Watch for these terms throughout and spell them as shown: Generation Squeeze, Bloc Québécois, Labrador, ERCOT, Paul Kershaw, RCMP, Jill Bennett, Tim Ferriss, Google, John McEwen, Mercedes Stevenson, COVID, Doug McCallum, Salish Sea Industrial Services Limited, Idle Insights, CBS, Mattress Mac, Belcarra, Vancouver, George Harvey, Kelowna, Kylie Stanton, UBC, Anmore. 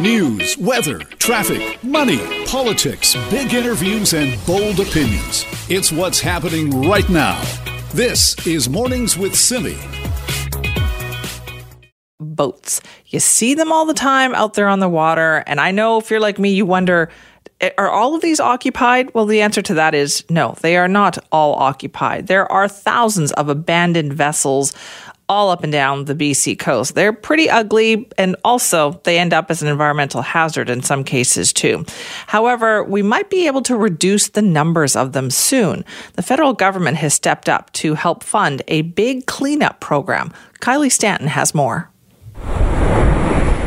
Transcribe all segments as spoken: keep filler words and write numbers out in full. News, weather, traffic, money, politics, big interviews, and bold opinions. It's what's happening right now. This is Mornings with Simi. Boats. You see them all the time out there on the water. And I know if you're like me, you wonder, are all of these occupied? Well, the answer to that is no, they are not all occupied. There are thousands of abandoned vessels all up and down the B C coast. They're pretty ugly, and also they end up as an environmental hazard in some cases too. However, we might be able to reduce the numbers of them soon. The federal government has stepped up to help fund a big cleanup program. Kylie Stanton has more.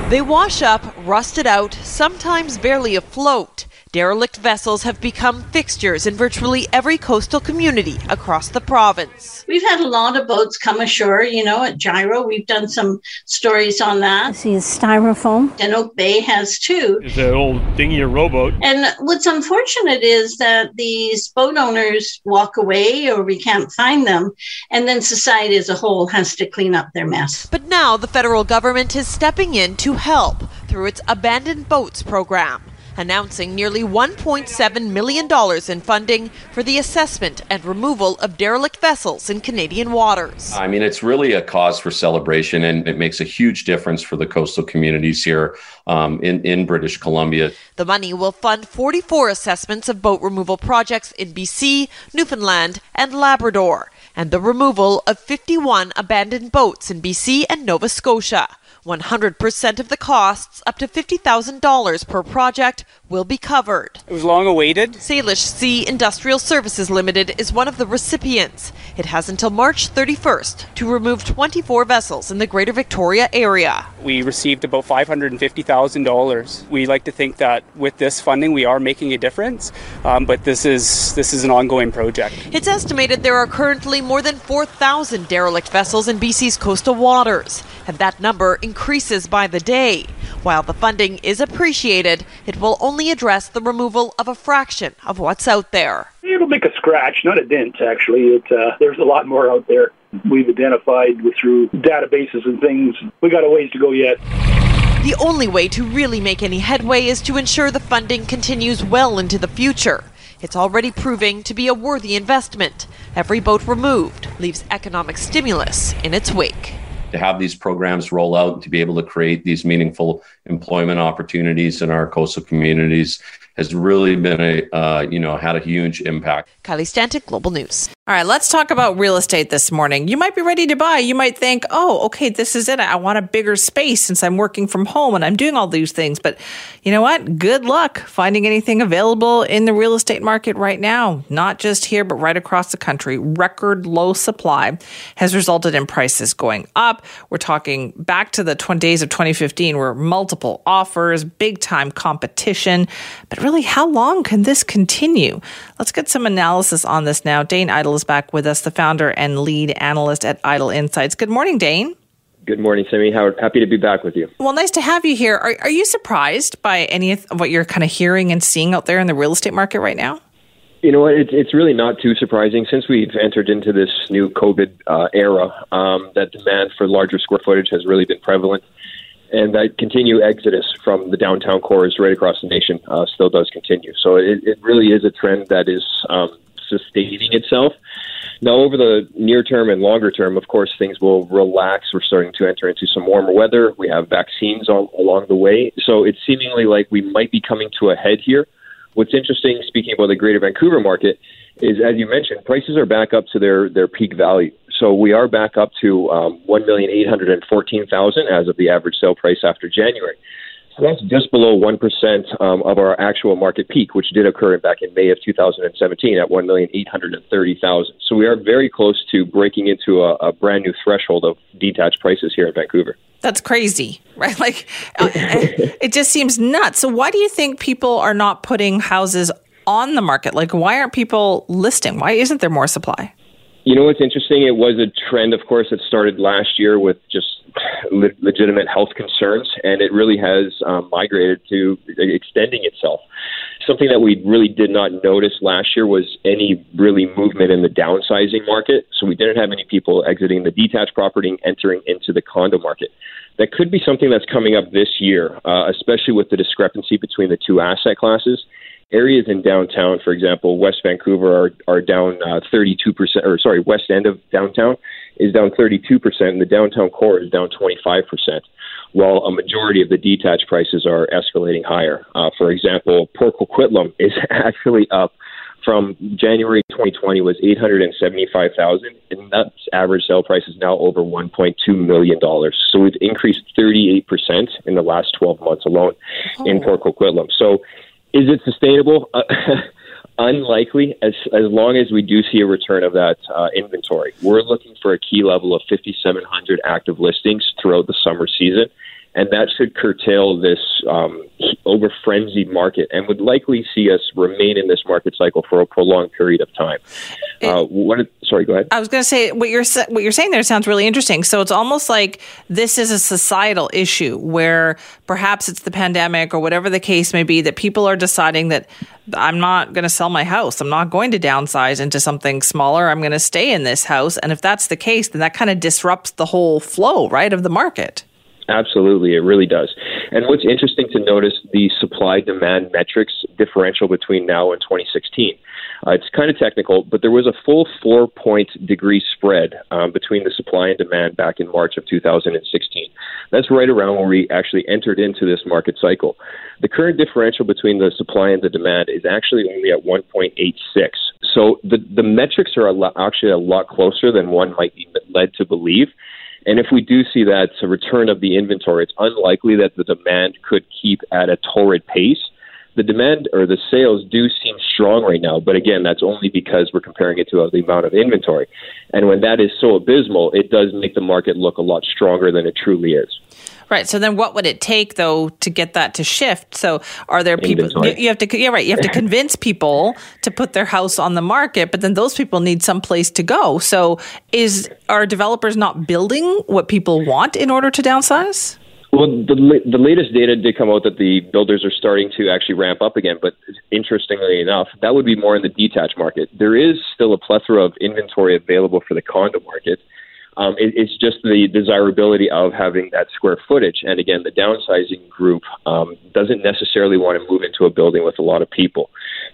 They wash up, rusted out, sometimes barely afloat. Derelict vessels have become fixtures in virtually every coastal community across the province. We've had a lot of boats come ashore, you know, at Gyro. We've done some stories on that. I see a styrofoam. And Oak Bay has too. It's an old dinghy or rowboat. And what's unfortunate is that these boat owners walk away, or we can't find them, and then society as a whole has to clean up their mess. But now the federal government is stepping in to help through its Abandoned Boats program, announcing nearly one point seven million dollars in funding for the assessment and removal of derelict vessels in Canadian waters. I mean, it's really a cause for celebration, and it makes a huge difference for the coastal communities here um, in, in British Columbia. The money will fund forty-four assessments of boat removal projects in B C, Newfoundland, and Labrador, and the removal of fifty-one abandoned boats in B C and Nova Scotia. one hundred percent of the costs, up to fifty thousand dollars per project, will be covered. It was long awaited. Salish Sea Industrial Services Limited is one of the recipients. It has until March thirty-first to remove twenty-four vessels in the Greater Victoria area. We received about five hundred fifty thousand dollars. We like to think that with this funding we are making a difference, um, but this is this is an ongoing project. It's estimated there are currently more than four thousand derelict vessels in B C's coastal waters, and that number increases by the day. While the funding is appreciated, it will only address the removal of a fraction of what's out there. It'll make a scratch, not a dent, actually. It, uh, there's a lot more out there. We've identified through databases and things. We got a ways to go yet. The only way to really make any headway is to ensure the funding continues well into the future. It's already proving to be a worthy investment. Every boat removed leaves economic stimulus in its wake. To have these programs roll out and to be able to create these meaningful employment opportunities in our coastal communities has really been a, uh, you know, had a huge impact. Kylie Stanton, Global News. All right, let's talk about real estate this morning. You might be ready to buy. You might think, oh, okay, this is it. I want a bigger space since I'm working from home and I'm doing all these things. But you know what? Good luck finding anything available in the real estate market right now. Not just here, but right across the country. Record low supply has resulted in prices going up. We're talking back to the twenty days of twenty fifteen where multiple offers, big time competition. But really, how long can this continue? Let's get some analysis on this now. Dane Idle is back with us, the founder and lead analyst at Idle Insights. Good morning, Dane. Good morning, Simi. How happy to be back with you. Well, nice to have you here. Are, are you surprised by any of what you're kind of hearing and seeing out there in the real estate market right now? You know what? It's, it's really not too surprising since we've entered into this new COVID uh, era. Um, that demand for larger square footage has really been prevalent, and that continue exodus from the downtown cores right across the nation uh, still does continue. So it, it really is a trend that is Um, sustaining itself. Now, over the near term and longer term, of course, things will relax. We're starting to enter into some warmer weather. We have vaccines all along the way. So it's seemingly like we might be coming to a head here. What's interesting, speaking about the Greater Vancouver market, is, as you mentioned, prices are back up to their, their peak value. So we are back up to um, one million eight hundred fourteen thousand dollars as of the average sale price after January. So that's just below one percent um, of our actual market peak, which did occur back in May of two thousand seventeen at one million eight hundred thirty thousand dollars. So we are very close to breaking into a, a brand new threshold of detached prices here in Vancouver. That's crazy, right? Like, it just seems nuts. So why do you think people are not putting houses on the market? Like, why aren't people listing? Why isn't there more supply? You know what's interesting? It was a trend, of course, that started last year with just le- legitimate health concerns, and it really has um, migrated to extending itself. Something that we really did not notice last year was any really movement in the downsizing market. So we didn't have any people exiting the detached property and entering into the condo market. That could be something that's coming up this year, uh, especially with the discrepancy between the two asset classes. Areas in downtown, for example, West Vancouver are, are down uh, thirty-two percent, or sorry, west end of downtown is down thirty-two percent, and the downtown core is down twenty-five percent, while a majority of the detached prices are escalating higher. Uh, for example, Port Coquitlam is actually up from January twenty twenty was eight hundred seventy-five thousand dollars, and that average sale price is now over one point two million dollars. So we've increased thirty-eight percent in the last twelve months alone oh. in Port Coquitlam. So is it sustainable? Uh, unlikely, as as long as we do see a return of that uh, inventory. We're looking for a key level of fifty-seven hundred active listings throughout the summer season, and that should curtail this um, over-frenzied market and would likely see us remain in this market cycle for a prolonged period of time. It, uh, what, sorry, go ahead. I was going to say, what you're what you're saying there sounds really interesting. So it's almost like this is a societal issue where perhaps it's the pandemic or whatever the case may be that people are deciding that I'm not going to sell my house. I'm not going to downsize into something smaller. I'm going to stay in this house. And if that's the case, then that kind of disrupts the whole flow, right, of the market. Absolutely, it really does. And what's interesting to notice the supply-demand metrics differential between now and twenty sixteen. Uh, it's kind of technical, but there was a full four-point degree spread um, between the supply and demand back in March of two thousand sixteen. That's right around when we actually entered into this market cycle. The current differential between the supply and the demand is actually only at one point eight six. So the, the metrics are a lot, actually a lot closer than one might be led to believe. And if we do see that a return of the inventory, it's unlikely that the demand could keep at a torrid pace. The demand or the sales do seem strong right now, but again, that's only because we're comparing it to the amount of inventory. And when that is so abysmal, it does make the market look a lot stronger than it truly is. Right. So then what would it take, though, to get that to shift? So are there people – you have to – yeah, right. You have to convince people to put their house on the market, but then those people need some place to go. So is are developers not building what people want in order to downsize? Well, the, the latest data did come out that the builders are starting to actually ramp up again. But interestingly enough, that would be more in the detached market. There is still a plethora of inventory available for the condo market. Um, it, it's just the desirability of having that square footage. And again, the downsizing group um, doesn't necessarily want to move into a building with a lot of people.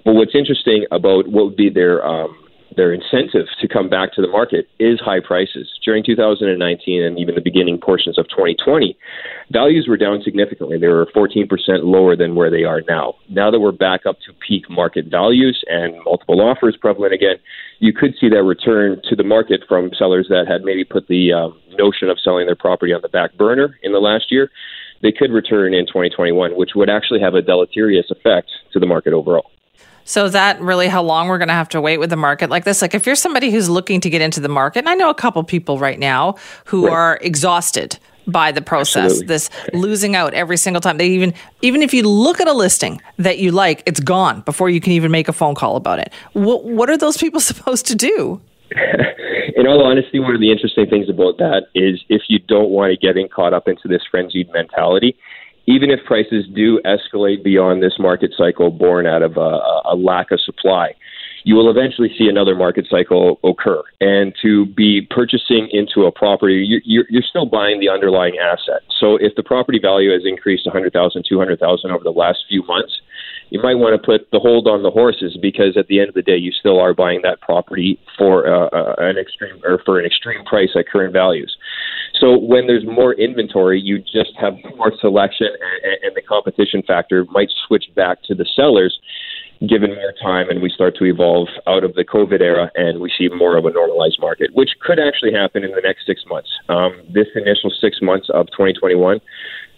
But what's interesting about what would be their um, their incentive to come back to the market is high prices. During two thousand nineteen and even the beginning portions of twenty twenty, values were down significantly. They were fourteen percent lower than where they are now. Now that we're back up to peak market values and multiple offers prevalent again, you could see that return to the market from sellers that had maybe put the um, notion of selling their property on the back burner in the last year. They could return in twenty twenty-one, which would actually have a deleterious effect to the market overall. So is that really how long we're going to have to wait with the market like this? Like if you're somebody who's looking to get into the market, and I know a couple people right now who right. are exhausted by the process, Absolutely. This losing out every single time. They even, even if you look at a listing that you like, it's gone before you can even make a phone call about it. What, what are those people supposed to do? In all honesty, one of the interesting things about that is if you don't want to get in caught up into this frenzied mentality, even if prices do escalate beyond this market cycle born out of a, a lack of supply, you will eventually see another market cycle occur. And to be purchasing into a property, you're, you're still buying the underlying asset. So if the property value has increased one hundred thousand dollars, two hundred thousand dollars over the last few months, you might want to put the hold on the horses because at the end of the day, you still are buying that property for uh, an extreme or for an extreme price at current values. So when there's more inventory, you just have more selection and, and the competition factor might switch back to the sellers given more time and we start to evolve out of the COVID era and we see more of a normalized market, which could actually happen in the next six months. Um, this initial six months of twenty twenty-one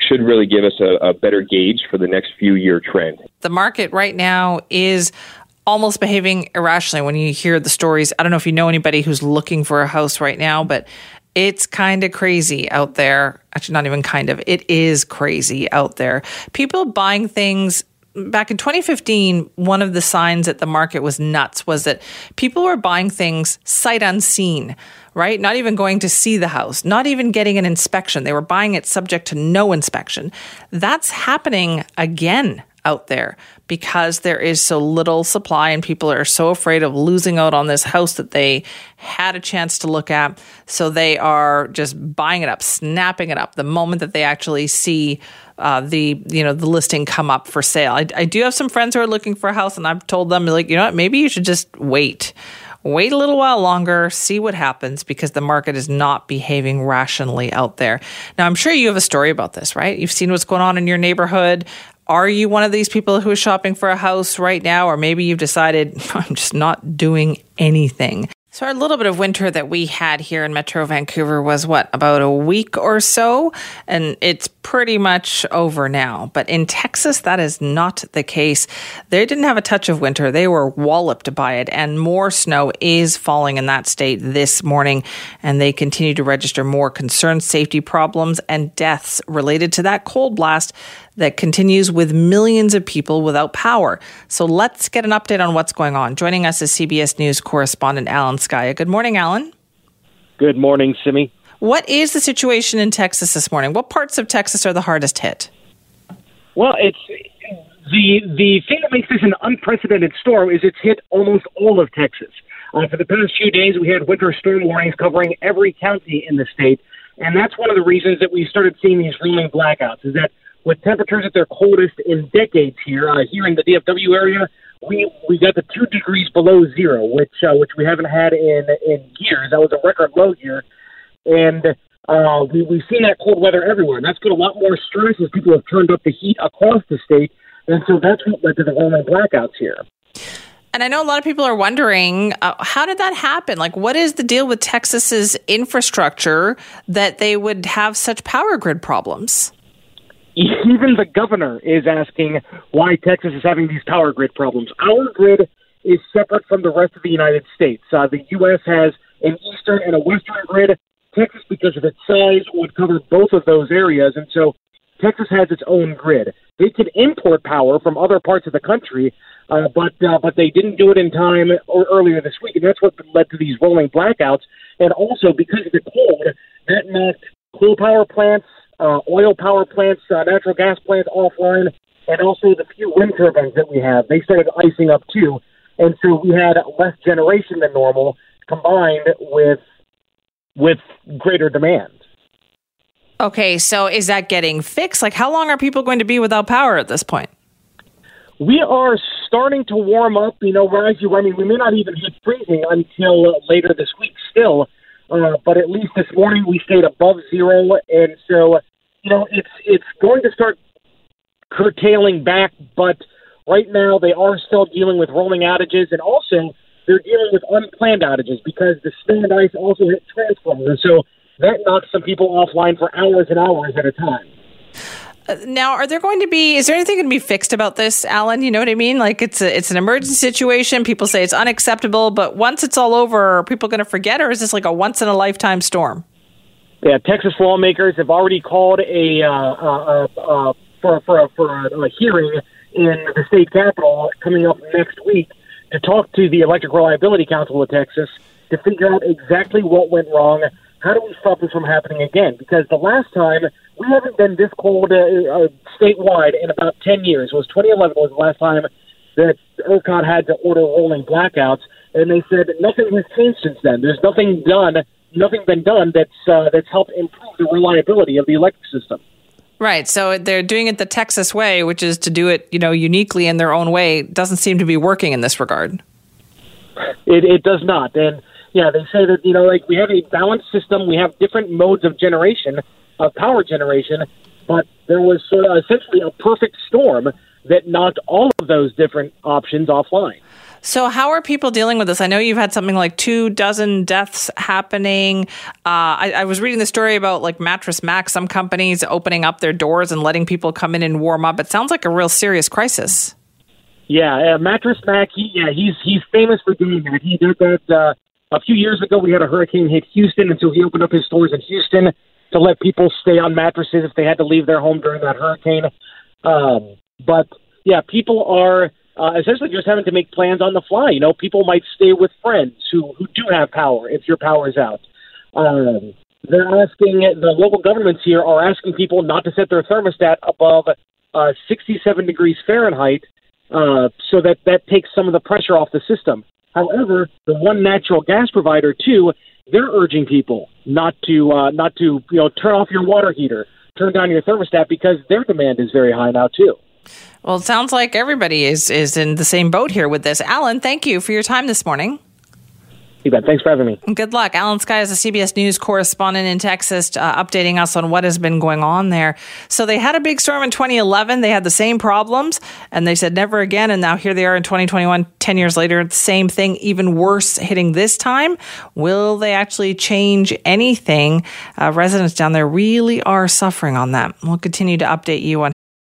should really give us a, a better gauge for the next few year trend. The market right now is almost behaving irrationally when you hear the stories. I don't know if you know anybody who's looking for a house right now, but It's kind of crazy out there. Actually, not even kind of. It is crazy out there. People buying things. Back in twenty fifteen, one of the signs that the market was nuts was that people were buying things sight unseen, right? Not even going to see the house, not even getting an inspection. They were buying it subject to no inspection. That's happening again out there because there is so little supply and people are so afraid of losing out on this house that they had a chance to look at. So they are just buying it up, snapping it up the moment that they actually see uh, the, you know, the listing come up for sale. I, I do have some friends who are looking for a house and I've told them, like, you know what, maybe you should just wait. Wait a little while longer, see what happens, because the market is not behaving rationally out there. Now, I'm sure you have a story about this, right? You've seen what's going on in your neighborhood. Are you one of these people who is shopping for a house right now? Or maybe you've decided, I'm just not doing anything. So our little bit of winter that we had here in Metro Vancouver was, what, about a week or so? And it's pretty much over now. But in Texas, that is not the case. They didn't have a touch of winter. They were walloped by it. And more snow is falling in that state this morning. And they continue to register more concerns, safety problems, and deaths related to that cold blast that continues with millions of people without power. So let's get an update on what's going on. Joining us is C B S News correspondent Alan Skye. Good morning, Alan. Good morning, Simi. What is the situation in Texas this morning? What parts of Texas are the hardest hit? Well, it's the the thing that makes this an unprecedented storm is it's hit almost all of Texas. Uh, for the past few days, we had winter storm warnings covering every county in the state, and that's one of the reasons that we started seeing these rolling blackouts, is that with temperatures at their coldest in decades here, uh, here in the D F W area, we, we got to two degrees below zero, which uh, which we haven't had in, in years. That was a record low year. And uh, we, we've seen that cold weather everywhere. And that's put a lot more stress as people have turned up the heat across the state. And so that's what led to the rolling blackouts here. And I know a lot of people are wondering, uh, how did that happen? Like, what is the deal with Texas's infrastructure that they would have such power grid problems? Even the governor is asking why Texas is having these power grid problems. Our grid is separate from the rest of the United States. Uh, the U S has an eastern and a western grid. Texas, because of its size, would cover both of those areas, and so Texas has its own grid. They could import power from other parts of the country, uh, but uh, but they didn't do it in time or earlier this week, and that's what led to these rolling blackouts. And also, because of the cold, that meant coal power plants, Uh, oil power plants, uh, natural gas plants offline, and also the few wind turbines that we have. They started icing up too, and so we had less generation than normal combined with with greater demand. Okay, so is that getting fixed? Like, how long are people going to be without power at this point? We are starting to warm up. You know, as you, I mean, we may not even hit freezing until later this week still, Uh, but at least this morning we stayed above zero, and so, you know, it's it's going to start curtailing back, but right now they are still dealing with rolling outages, and also they're dealing with unplanned outages because the snow and ice also hit transformers, so that knocks some people offline for hours and hours at a time. Now, are there going to be, is there anything going to be fixed about this, Alan? You know what I mean? Like, it's a, it's an emergency situation. People say it's unacceptable, but once it's all over, are people going to forget, or is this like a once-in-a-lifetime storm? Yeah, Texas lawmakers have already called a uh, uh, uh, for, for, for a, a hearing in the state capitol coming up next week to talk to the Electric Reliability Council of Texas to figure out exactly what went wrong. How do we stop this from happening again? Because the last time, we haven't been this cold uh, uh, statewide in about ten years. It was twenty eleven was the last time that ERCOT had to order rolling blackouts, and they said nothing has changed since then. There's nothing done, nothing been done that's uh, that's helped improve the reliability of the electric system. Right, so they're doing it the Texas way, which is to do it, you know, uniquely in their own way. It doesn't seem to be working in this regard. It, it does not, and. Yeah, they say that, you know, like, we have a balanced system. We have different modes of generation, of power generation, but there was sort of essentially a perfect storm that knocked all of those different options offline. So how are people dealing with this? I know you've had something like two dozen deaths happening. Uh, I, I was reading the story about, like, Mattress Mac, some companies opening up their doors and letting people come in and warm up. It sounds like a real serious crisis. Yeah, uh, Mattress Mac, he, yeah, he's he's famous for doing that. He did that uh, A few years ago, we had a hurricane hit Houston, and so he opened up his stores in Houston to let people stay on mattresses if they had to leave their home during that hurricane. Um, but, yeah, people are uh, essentially just having to make plans on the fly. You know, people might stay with friends who, who do have power if your power is out. Um, they're asking, the local governments here are asking people not to set their thermostat above uh, sixty-seven degrees Fahrenheit uh, so that that takes some of the pressure off the system. However, the one natural gas provider, too, they're urging people not to uh, not to you know turn off your water heater, turn down your thermostat, because their demand is very high now, too. Well, it sounds like everybody is, is in the same boat here with this. Alan, thank you for your time this morning. You bet. Thanks for having me. Good luck. Alan Skye is a C B S News correspondent in Texas, uh, updating us on what has been going on there. So they had a big storm in twenty eleven. They had the same problems, and they said never again. And now here they are in twenty twenty-one, ten years later, the same thing, even worse, hitting this time. Will they actually change anything? Uh, residents down there really are suffering on that. We'll continue to update you on.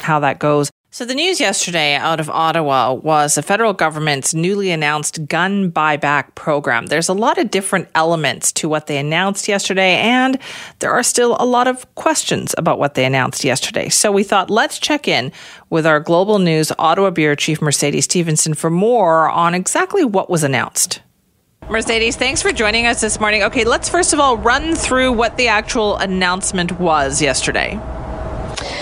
How that goes. So the news yesterday out of Ottawa was the federal government's newly announced gun buyback program. There's a lot of different elements to what they announced yesterday, and there are still a lot of questions about what they announced yesterday. So we thought, let's check in with our Global News Ottawa Bureau Chief Mercedes Stevenson for more on exactly what was announced. Mercedes, thanks for joining us this morning. Okay, let's first of all run through what the actual announcement was yesterday.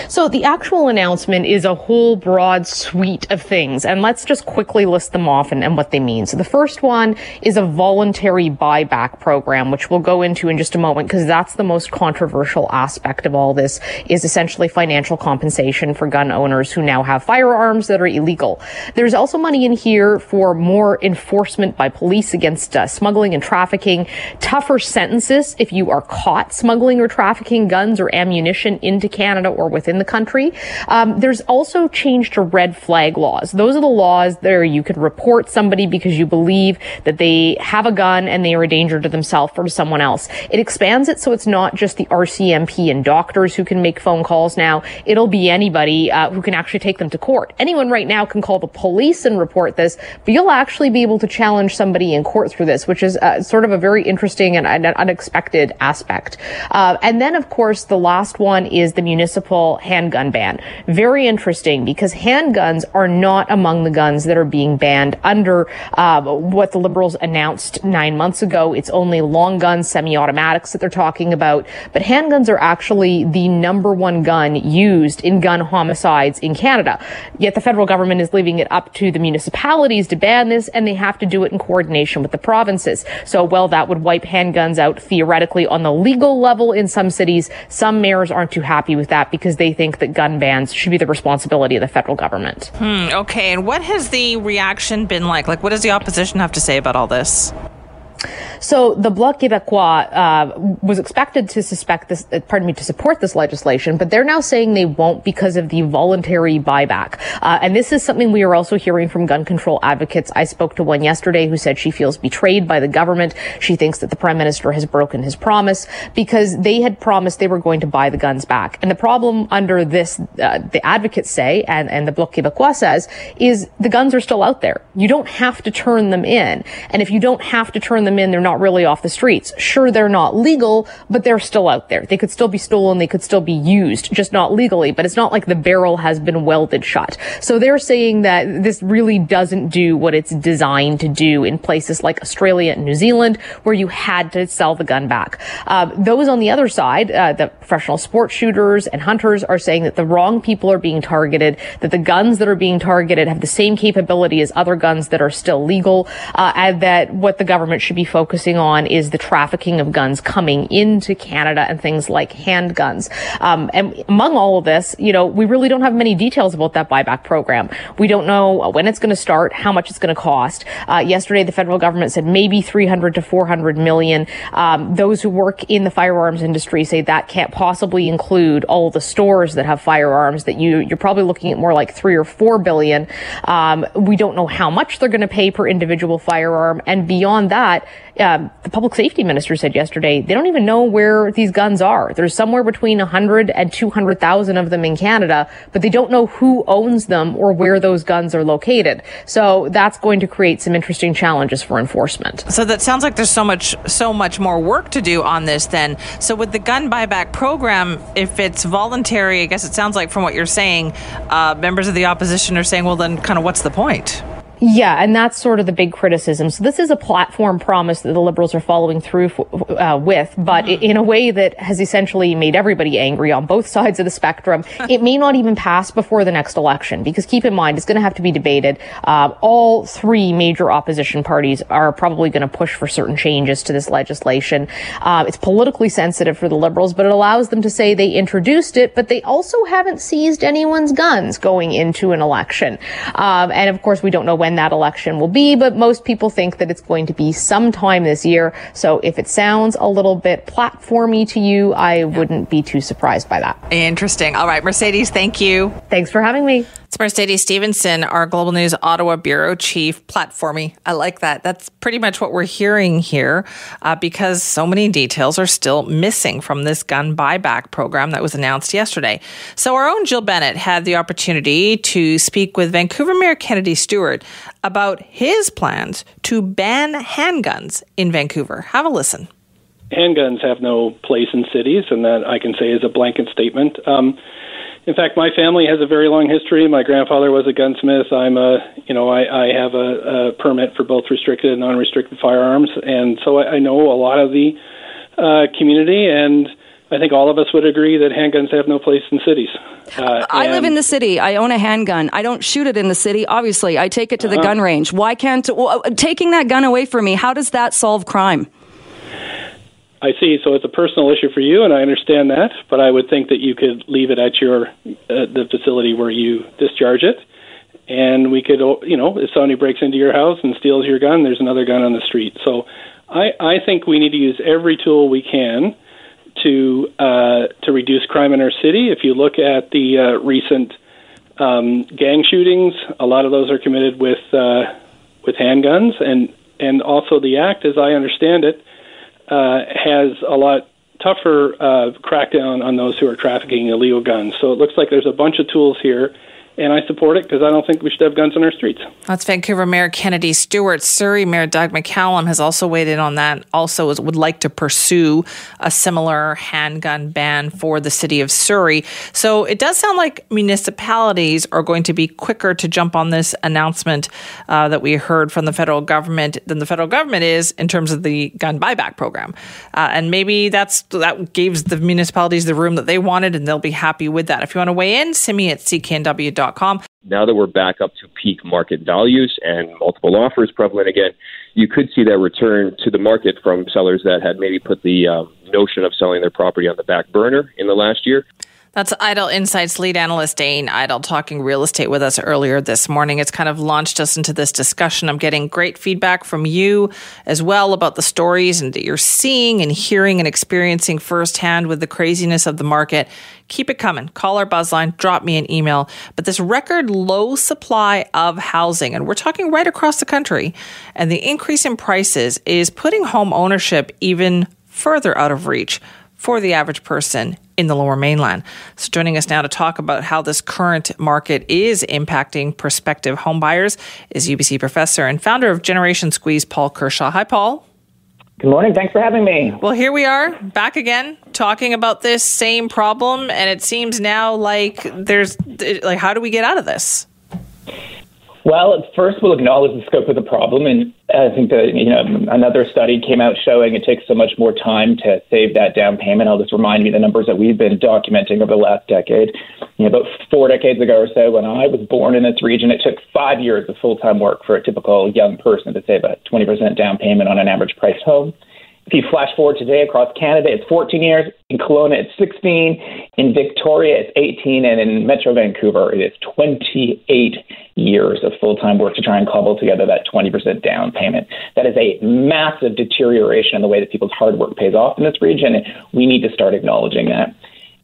So the actual announcement is a whole broad suite of things, and let's just quickly list them off and, and what they mean. So the first one is a voluntary buyback program, which we'll go into in just a moment, because that's the most controversial aspect of all this, is essentially financial compensation for gun owners who now have firearms that are illegal. There's also money in here for more enforcement by police against uh, smuggling and trafficking, tougher sentences if you are caught smuggling or trafficking guns or ammunition into Canada or within the country. Um, there's also change to red flag laws. Those are the laws there you could report somebody because you believe that they have a gun and they are a danger to themselves or to someone else. It expands it so it's not just the R C M P and doctors who can make phone calls now. It'll be anybody uh, who can actually take them to court. Anyone right now can call the police and report this, but you'll actually be able to challenge somebody in court through this, which is uh, sort of a very interesting and an unexpected aspect. Uh, and then, of course, the last one is the municipal handgun ban. Very interesting, because handguns are not among the guns that are being banned under uh, what the Liberals announced nine months ago. It's only long guns, semi-automatics that they're talking about. But handguns are actually the number one gun used in gun homicides in Canada. Yet the federal government is leaving it up to the municipalities to ban this, and they have to do it in coordination with the provinces. So, well, that would wipe handguns out theoretically on the legal level in some cities. Some mayors aren't too happy with that because they think that gun bans should be the responsibility of the federal government. Hmm, okay, and what has the reaction been like? Like, what does the opposition have to say about all this? So the Bloc Québécois uh, was expected to suspect this, uh, pardon me, to support this legislation, but they're now saying they won't because of the voluntary buyback. Uh, and this is something we are also hearing from gun control advocates. I spoke to one yesterday who said she feels betrayed by the government. She thinks that the Prime Minister has broken his promise because they had promised they were going to buy the guns back. And the problem under this, uh, the advocates say, and, and the Bloc Québécois says, is the guns are still out there. You don't have to turn them in. And if you don't have to turn them in, they're not really off the streets. Sure, they're not legal, but they're still out there. They could still be stolen. They could still be used, just not legally. But it's not like the barrel has been welded shut. So they're saying that this really doesn't do what it's designed to do in places like Australia and New Zealand, where you had to sell the gun back. Uh, those on the other side, uh, the professional sport shooters and hunters, are saying that the wrong people are being targeted, that the guns that are being targeted have the same capability as other guns that are still legal, uh, and that what the government should be focused focusing on is the trafficking of guns coming into Canada and things like handguns. Um, and among all of this, you know, we really don't have many details about that buyback program. We don't know when it's going to start, how much it's going to cost. Uh, yesterday, the federal government said maybe three hundred to four hundred million. Um, those who work in the firearms industry say that can't possibly include all the stores that have firearms, that you, you're probably looking at more like three or four billion. Um, we don't know how much they're going to pay per individual firearm. And beyond that, um, the public safety minister said yesterday, they don't even know where these guns are. There's somewhere between one hundred and two hundred thousand of them in Canada, but they don't know who owns them or where those guns are located. So that's going to create some interesting challenges for enforcement. So that sounds like there's so much, so much more work to do on this then. So with the gun buyback program, if it's voluntary, I guess it sounds like from what you're saying, uh, members of the opposition are saying, well, then kind of what's the point? Yeah, and that's sort of the big criticism. So this is a platform promise that the Liberals are following through f- uh, with, but mm. in a way that has essentially made everybody angry on both sides of the spectrum. It may not even pass before the next election, because keep in mind, it's going to have to be debated. Uh, all three major opposition parties are probably going to push for certain changes to this legislation. Uh, it's politically sensitive for the Liberals, but it allows them to say they introduced it, but they also haven't seized anyone's guns going into an election. Um, and of course, we don't know when that election will be, but most people think that it's going to be sometime this year. So if it sounds a little bit platformy to you, I wouldn't be too surprised by that. Interesting. All right, Mercedes, thank you. Thanks for having me. It's Mercedes Stevenson, our Global News Ottawa Bureau Chief. Platformy. I like that. That's pretty much what we're hearing here, uh, because so many details are still missing from this gun buyback program that was announced yesterday. So our own Jill Bennett had the opportunity to speak with Vancouver Mayor Kennedy Stewart about his plans to ban handguns in Vancouver. Have a listen. Handguns have no place in cities, and that I can say is a blanket statement. Um, in fact, my family has a very long history. My grandfather was a gunsmith. I'm a, you know, I, I have a, a permit for both restricted and non-restricted firearms, and so I, I know a lot of the uh, community, and I think all of us would agree that handguns have no place in cities. Uh, I live in the city. I own a handgun. I don't shoot it in the city, obviously. I take it to the uh, gun range. Why can't... Well, taking that gun away from me, how does that solve crime? I see. So it's a personal issue for you, and I understand that, but I would think that you could leave it at your uh, the facility where you discharge it, and we could, you know, if somebody breaks into your house and steals your gun, there's another gun on the street. So I, I think we need to use every tool we can to uh, to reduce crime in our city. If you look at the uh, recent um, gang shootings, a lot of those are committed with uh, with handguns, and, and also the Act, as I understand it, uh, has a lot tougher uh, crackdown on those who are trafficking illegal guns. So it looks like there's a bunch of tools here, and I support it because I don't think we should have guns on our streets. That's Vancouver Mayor Kennedy Stewart. Surrey Mayor Doug McCallum has also weighed in on that, also is, would like to pursue a similar handgun ban for the city of Surrey. So it does sound like municipalities are going to be quicker to jump on this announcement uh, that we heard from the federal government than the federal government is in terms of the gun buyback program. Uh, and maybe that's that gives the municipalities the room that they wanted, and they'll be happy with that. If you want to weigh in, send me at C K N W dot com. Now that we're back up to peak market values and multiple offers prevalent again, you could see that return to the market from sellers that had maybe put the um, notion of selling their property on the back burner in the last year. That's Idle Insights lead analyst Dane Idle talking real estate with us earlier this morning. It's kind of launched us into this discussion. I'm getting great feedback from you as well about the stories and that you're seeing and hearing and experiencing firsthand with the craziness of the market. Keep it coming. Call our buzz line, drop me an email. But this record low supply of housing, and we're talking right across the country, and the increase in prices is putting home ownership even further out of reach for the average person in the Lower Mainland. So joining us now to talk about how this current market is impacting prospective homebuyers is U B C professor and founder of Generation Squeeze, Paul Kershaw. Hi, Paul. Good morning. Thanks for having me. Well, here we are back again talking about this same problem, and it seems now like there's like how do we get out of this? Well, first we'll acknowledge the scope of the problem, and I think that you know another study came out showing it takes so much more time to save that down payment. I'll just remind me of the numbers that we've been documenting over the last decade. You know, about four decades ago or so, when I was born in this region, it took five years of full-time work for a typical young person to save a twenty percent down payment on an average price home. If you flash forward today across Canada, it's fourteen years. In Kelowna, it's sixteen. In Victoria, it's eighteen. And in Metro Vancouver, it is twenty-eight years of full-time work to try and cobble together that twenty percent down payment. That is a massive deterioration in the way that people's hard work pays off in this region. We need to start acknowledging that.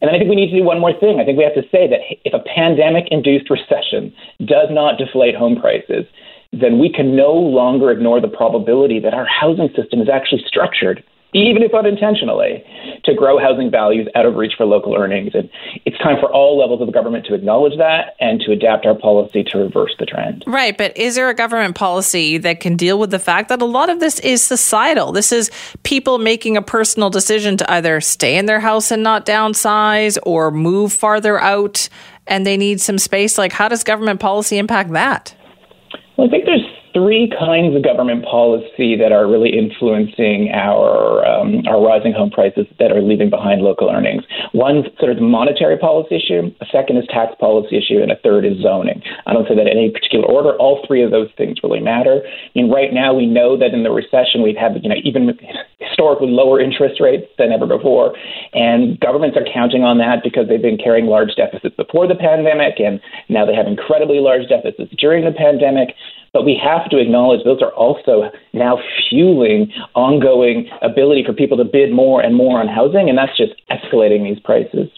And then I think we need to do one more thing. I think we have to say that if a pandemic-induced recession does not deflate home prices, then we can no longer ignore the probability that our housing system is actually structured, even if unintentionally, to grow housing values out of reach for local earnings. And it's time for all levels of government to acknowledge that and to adapt our policy to reverse the trend. Right. But is there a government policy that can deal with the fact that a lot of this is societal? This is people making a personal decision to either stay in their house and not downsize or move farther out and they need some space. Like, how does government policy impact that? Well, I think there's three kinds of government policy that are really influencing our um, our rising home prices that are leaving behind local earnings. One's sort of the monetary policy issue, a second is tax policy issue, and a third is zoning. I don't say that in any particular order. All three of those things really matter. I mean, right now we know that in the recession we've had you know even historically lower interest rates than ever before, and governments are counting on that because they've been carrying large deficits before the pandemic, and now they have incredibly large deficits during the pandemic. But we have to acknowledge those are also now fueling ongoing ability for people to bid more and more on housing, and that's just escalating these prices.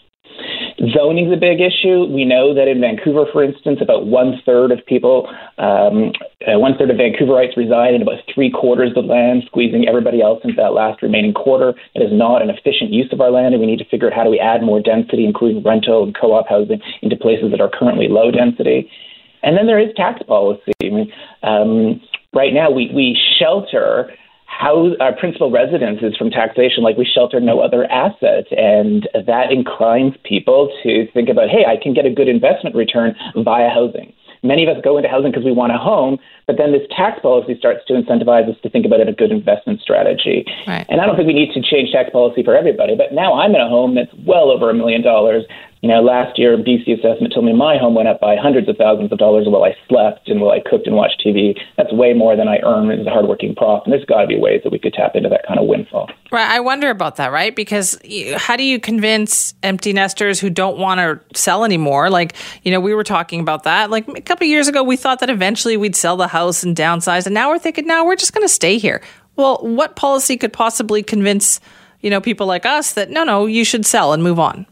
Zoning is a big issue. We know that in Vancouver, for instance, about one third of people, um, uh, one third of Vancouverites reside in about three quarters of the land, squeezing everybody else into that last remaining quarter. It is not an efficient use of our land, and we need to figure out how do we add more density, including rental and co-op housing, into places that are currently low density. And then there is tax policy. I mean, um, right now, we, we shelter house, our principal residences from taxation like we shelter no other asset. And that inclines people to think about, hey, I can get a good investment return via housing. Many of us go into housing because we want a home, but then this tax policy starts to incentivize us to think about it a good investment strategy. Right. And I don't think we need to change tax policy for everybody, but now I'm in a home that's well over a million dollars. You know, last year, B C assessment told me my home went up by hundreds of thousands of dollars while I slept and while I cooked and watched T V. That's way more than I earned as a hardworking prof. And there's got to be ways that we could tap into that kind of windfall. Right. I wonder about that, right? Because how do you convince empty nesters who don't want to sell anymore? Like, you know, we were talking about that. Like a couple of years ago, we thought that eventually we'd sell the house and downsize. And now we're thinking, no, we're just going to stay here. Well, what policy could possibly convince, you know, people like us that, no, no, you should sell and move on?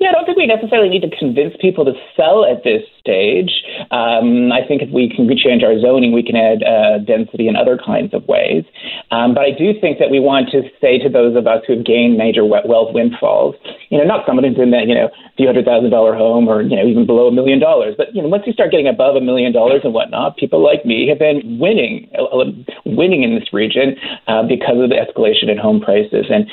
Yeah, I don't think we necessarily need to convince people to sell at this stage. Um, I think if we can change our zoning, we can add uh, density in other kinds of ways. Um, but I do think that we want to say to those of us who have gained major wealth windfalls, you know, not someone who's in that, you know, few hundred thousand dollar home or, you know, even below a million dollars. But, you know, once you start getting above a million dollars and whatnot, people like me have been winning, winning in this region uh, because of the escalation in home prices. And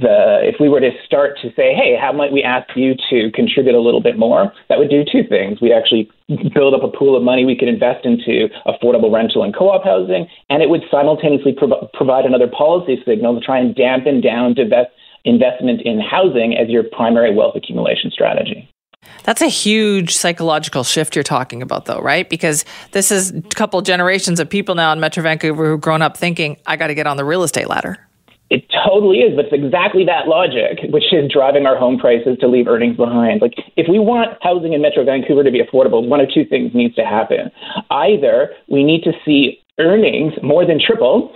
the if we were to start to say, hey, how might we ask you to contribute a little bit more, that would do two things. We'd actually build up a pool of money we could invest into affordable rental and co-op housing, and it would simultaneously pro- provide another policy signal to try and dampen down divest- investment in housing as your primary wealth accumulation strategy. That's a huge psychological shift you're talking about, though, right? Because this is a couple generations of people now in Metro Vancouver who've grown up thinking, I got to get on the real estate ladder. It totally is, but it's exactly that logic, which is driving our home prices to leave earnings behind. Like, if we want housing in Metro Vancouver to be affordable, one of two things needs to happen. Either we need to see earnings more than triple,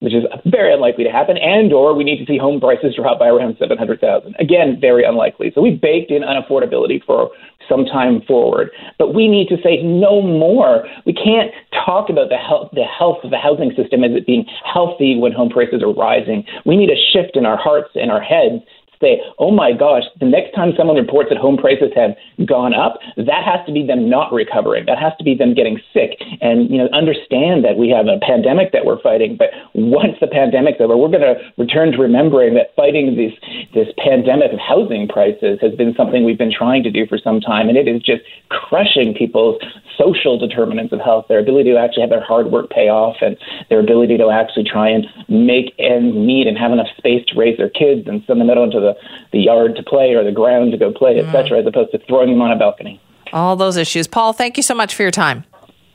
which is very unlikely to happen, and or we need to see home prices drop by around seven hundred thousand dollars. Again, very unlikely. So we've baked in unaffordability for some time forward. But we need to say no more. We can't talk about the health, the health of the housing system as it being healthy when home prices are rising. We need a shift in our hearts and our heads. say, oh my gosh, the next time someone reports that home prices have gone up, that has to be them not recovering. That has to be them getting sick and, you know, understand that we have a pandemic that we're fighting. But once the pandemic's over, we're going to return to remembering that fighting this, this pandemic of housing prices has been something we've been trying to do for some time. And it is just crushing people's social determinants of health, their ability to actually have their hard work pay off and their ability to actually try and make ends meet and have enough space to raise their kids and send them out onto the, the yard to play or the ground to go play, et cetera, as opposed to throwing them on a balcony. All those issues. Paul, thank you so much for your time.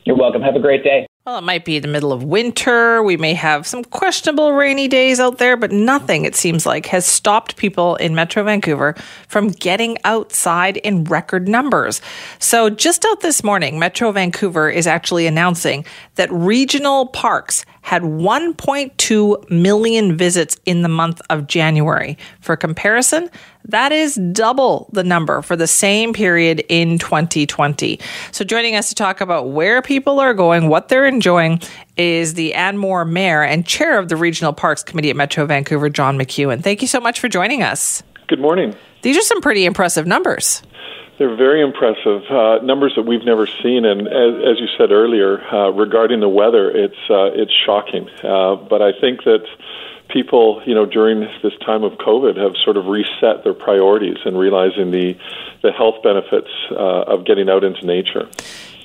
You're welcome. Have a great day. Well, it might be the middle of winter. We may have some questionable rainy days out there, but nothing, it seems like, has stopped people in Metro Vancouver from getting outside in record numbers. So just out this morning, Metro Vancouver is actually announcing that regional parks had one point two million visits in the month of January. For comparison, that is double the number for the same period in twenty twenty. So joining us to talk about where people are going, what they're enjoying, is the Anmore Mayor and Chair of the Regional Parks Committee at Metro Vancouver, John McEwen. Thank you so much for joining us. Good morning. These are some pretty impressive numbers. They're very impressive, uh, numbers that we've never seen, and as, as you said earlier, uh, regarding the weather, it's uh, it's shocking. Uh, but I think that people, you know, during this time of COVID have sort of reset their priorities and realizing the, the health benefits uh, of getting out into nature.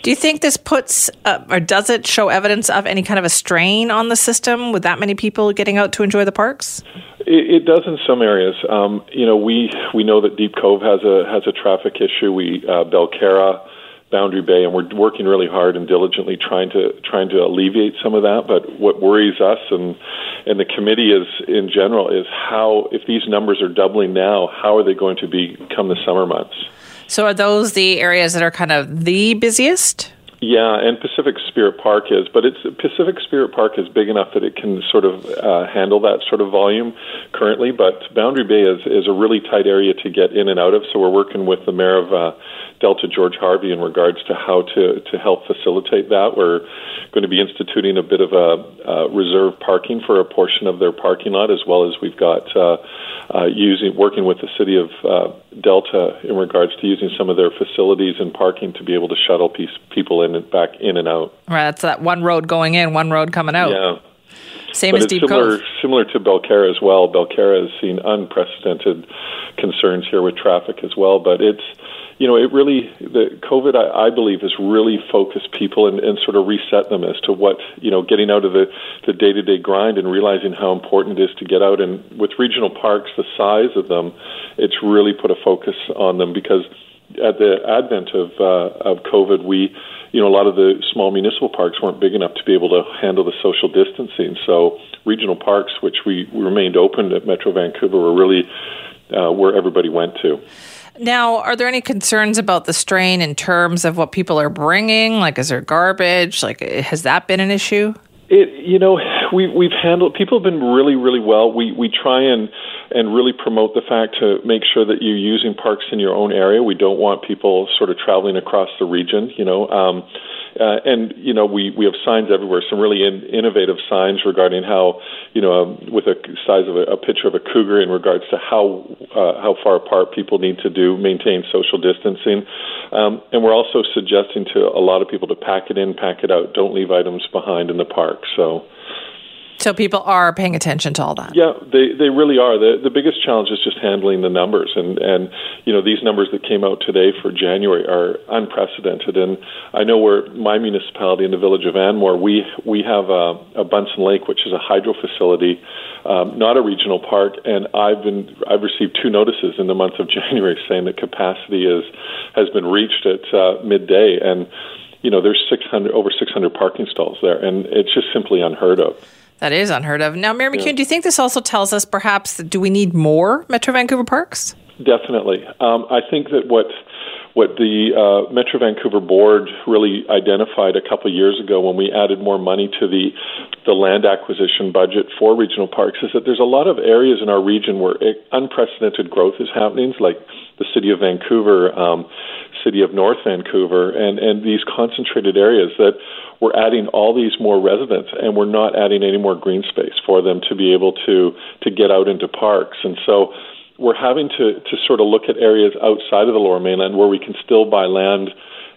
Do you think this puts, uh, or does it show evidence of any kind of a strain on the system with that many people getting out to enjoy the parks? It, it does in some areas. Um, you know, we we know that Deep Cove has a has a traffic issue. We uh, Belcarra, Boundary Bay, and we're working really hard and diligently trying to trying to alleviate some of that. But what worries us and and the committee is in general is how, if these numbers are doubling now, how are they going to be come the summer months? So are those the areas that are kind of the busiest? Yeah, and Pacific Spirit Park is, but it's Pacific Spirit Park is big enough that it can sort of uh, handle that sort of volume currently, but Boundary Bay is, is a really tight area to get in and out of, so we're working with the mayor of uh, Delta, George Harvey, in regards to how to, to help facilitate that. We're going to be instituting a bit of a uh, reserve parking for a portion of their parking lot, as well as we've got uh, uh, using working with the city of uh, Delta in regards to using some of their facilities and parking to be able to shuttle piece, people in and back in and out. Right, that's that one road going in, one road coming out. Yeah. Same but as Deep similar, Cove. Similar to Belcarra as well. Belcarra has seen unprecedented concerns here with traffic as well, but it's, you know, it really, the COVID, I, I believe, has really focused people and, and sort of reset them as to what, you know, getting out of the, the day-to-day grind and realizing how important it is to get out. And with regional parks, the size of them, it's really put a focus on them because at the advent of uh, of COVID, we, you know, a lot of the small municipal parks weren't big enough to be able to handle the social distancing. So regional parks, which we, we remained open at Metro Vancouver, were really uh, where everybody went to. Now, are there any concerns about the strain in terms of what people are bringing? Like, is there garbage? Like, has that been an issue? It, you know, we, we've handled, people have been really, really well. We we try and, and really promote the fact to make sure that you're using parks in your own area. We don't want people sort of traveling across the region, you know. Um, uh, and, you know, we, we have signs everywhere, some really in, innovative signs regarding how, you know, um, with a size of a, a picture of a cougar in regards to how uh, how far apart people need to do, maintain social distancing. Um, and we're also suggesting to a lot of people to pack it in, pack it out, don't leave items behind in the park. So, so people are paying attention to all that. Yeah, they, they really are. The the biggest challenge is just handling the numbers, and, and you know these numbers that came out today for January are unprecedented. And I know where my municipality in the village of Anmore, we we have a, a Bunsen Lake, which is a hydro facility, um, not a regional park. And I've been I've received two notices in the month of January saying that capacity is has been reached at uh, midday and. You know, there's six hundred over six hundred parking stalls there, and it's just simply unheard of. That is unheard of. Now, Mayor McEwen, yeah. Do you think this also tells us, perhaps, do we need more Metro Vancouver parks? Definitely. Um, I think that what what the uh, Metro Vancouver Board really identified a couple of years ago when we added more money to the the land acquisition budget for regional parks is that there's a lot of areas in our region where it, unprecedented growth is happening, like the city of Vancouver, um, city of North Vancouver, and, and these concentrated areas that we're adding all these more residents, and we're not adding any more green space for them to be able to to get out into parks. And so we're having to, to sort of look at areas outside of the Lower Mainland where we can still buy land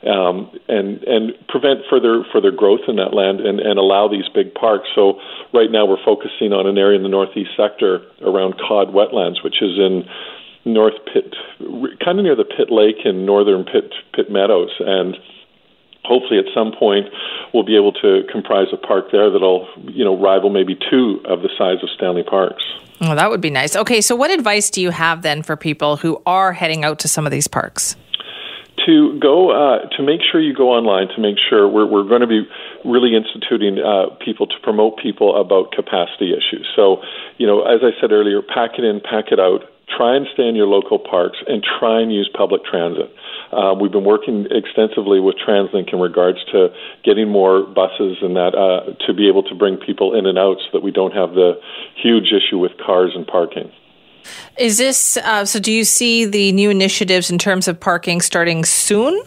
um, and and prevent further further growth in that land and, and allow these big parks. So right now we're focusing on an area in the northeast sector around Cod Wetlands, which is in North Pitt, kind of near the Pitt Lake and northern Pitt Pitt Meadows, and hopefully at some point we'll be able to comprise a park there that'll, you know, rival maybe two of the size of Stanley Parks. Oh, that would be nice. Okay, so what advice do you have then for people who are heading out to some of these parks? To go, uh, to make sure you go online, to make sure we're, we're going to be really instituting uh, people to promote people about capacity issues. So, you know, as I said earlier, pack it in, pack it out. Try and stay in your local parks and try and use public transit. Uh, we've been working extensively with TransLink in regards to getting more buses and that uh, to be able to bring people in and out so that we don't have the huge issue with cars and parking. Is this, uh, so do you see the new initiatives in terms of parking starting soon?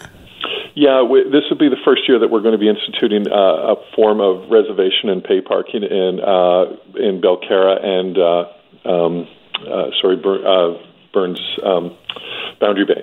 Yeah, we, this will be the first year that we're going to be instituting uh, a form of reservation and pay parking in, uh, in Belcarra and uh, um Uh, sorry, Bur- uh, Burns um, Boundary Bay.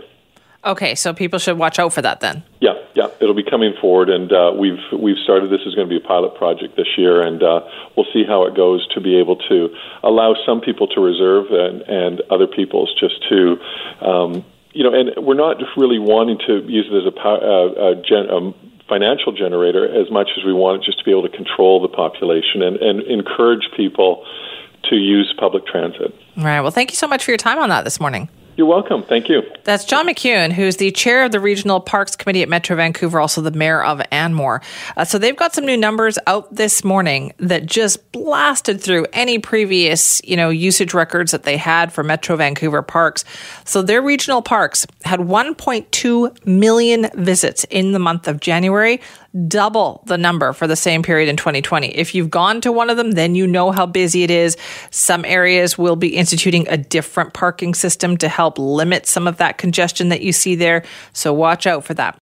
Okay, so people should watch out for that then. Yeah, yeah, it'll be coming forward, and uh, we've we've started. This is going to be a pilot project this year, and uh, we'll see how it goes to be able to allow some people to reserve and, and other people's just to. Um, you know, and we're not really wanting to use it as a, uh, a, gen- a financial generator as much as we want it just to be able to control the population and, and encourage people to use public transit. All right. Well, thank you so much for your time on that this morning. You're welcome. Thank you. That's John McEwen, who's the chair of the Regional Parks Committee at Metro Vancouver, also the mayor of Anmore. Uh, so they've got some new numbers out this morning that just blasted through any previous, you know, usage records that they had for Metro Vancouver parks. So their regional parks had one point two million visits in the month of January, double the number for the same period in twenty twenty. If you've gone to one of them, then you know how busy it is. Some areas will be instituting a different parking system to help limit some of that congestion that you see there. So watch out for that.